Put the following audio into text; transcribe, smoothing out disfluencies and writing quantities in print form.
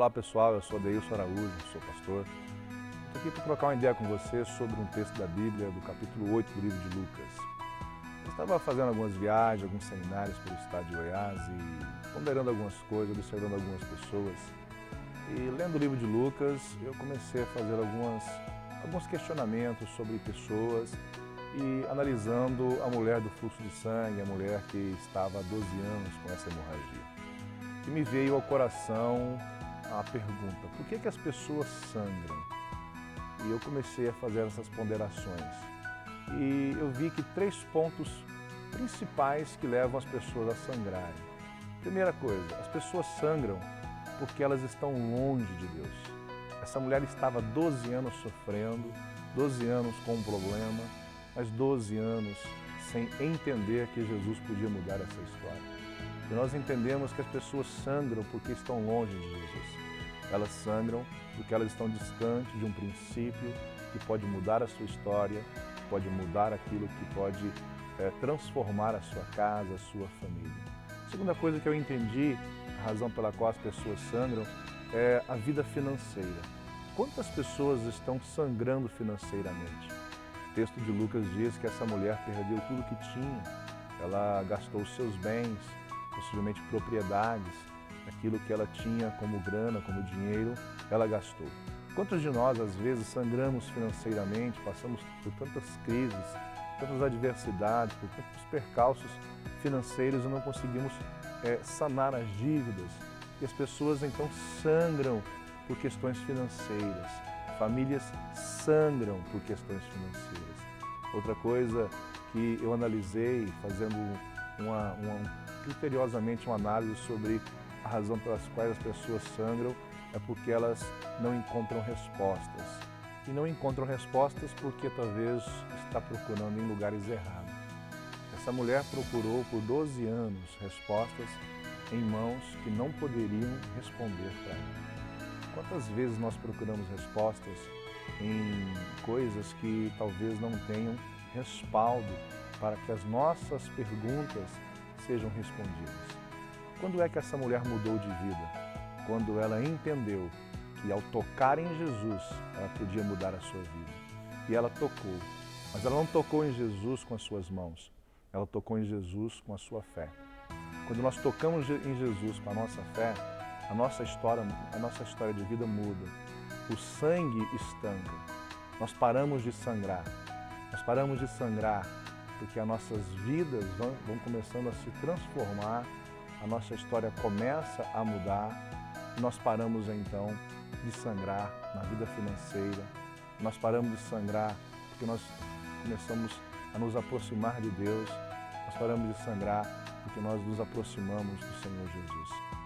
Olá pessoal, eu sou Deilson Araújo, sou pastor. Estou aqui para trocar uma ideia com você sobre um texto da Bíblia, do capítulo 8 do livro de Lucas. Eu estava fazendo algumas viagens, alguns seminários pelo estado de Goiás e ponderando algumas coisas, observando algumas pessoas. E lendo o livro de Lucas, eu comecei a fazer alguns questionamentos sobre pessoas e analisando a mulher do fluxo de sangue, a mulher que estava há 12 anos com essa hemorragia. E me veio ao coração a pergunta, por que as pessoas sangram? E eu comecei a fazer essas ponderações. E eu vi que 3 pontos principais que levam as pessoas a sangrarem. Primeira coisa, as pessoas sangram porque elas estão longe de Deus. Essa mulher estava 12 anos sofrendo, 12 anos com um problema, mas 12 anos sem entender que Jesus podia mudar essa história. E nós entendemos que as pessoas sangram porque estão longe de Jesus. Elas sangram porque elas estão distantes de um princípio que pode mudar a sua história, que pode mudar aquilo que pode transformar a sua casa, a sua família. A segunda coisa que eu entendi, a razão pela qual as pessoas sangram, é a vida financeira. Quantas pessoas estão sangrando financeiramente? O texto de Lucas diz que essa mulher perdeu tudo que tinha, ela gastou os seus bens, possivelmente propriedades, aquilo que ela tinha como grana, como dinheiro, ela gastou. Quantos de nós, às vezes, sangramos financeiramente, passamos por tantas crises, tantas adversidades, por tantos percalços financeiros e não conseguimos sanar as dívidas? E as pessoas, então, sangram por questões financeiras. Famílias sangram por questões financeiras. Outra coisa que eu analisei, fazendo criteriosamente uma análise sobre a razão pelas quais as pessoas sangram é porque elas não encontram respostas. E não encontram respostas porque talvez está procurando em lugares errados. Essa mulher procurou por 12 anos respostas em mãos que não poderiam responder para ela. Quantas vezes nós procuramos respostas em coisas que talvez não tenham respaldo para que as nossas perguntas sejam respondidas. Quando é que essa mulher mudou de vida? Quando ela entendeu que ao tocar em Jesus, ela podia mudar a sua vida. E ela tocou, mas ela não tocou em Jesus com as suas mãos, ela tocou em Jesus com a sua fé. Quando nós tocamos em Jesus com a nossa fé, a nossa história de vida muda. O sangue estanca. Nós paramos de sangrar. Porque as nossas vidas vão começando a se transformar, a nossa história começa a mudar, nós paramos então de sangrar na vida financeira, nós paramos de sangrar porque nós começamos a nos aproximar de Deus, nós paramos de sangrar porque nós nos aproximamos do Senhor Jesus.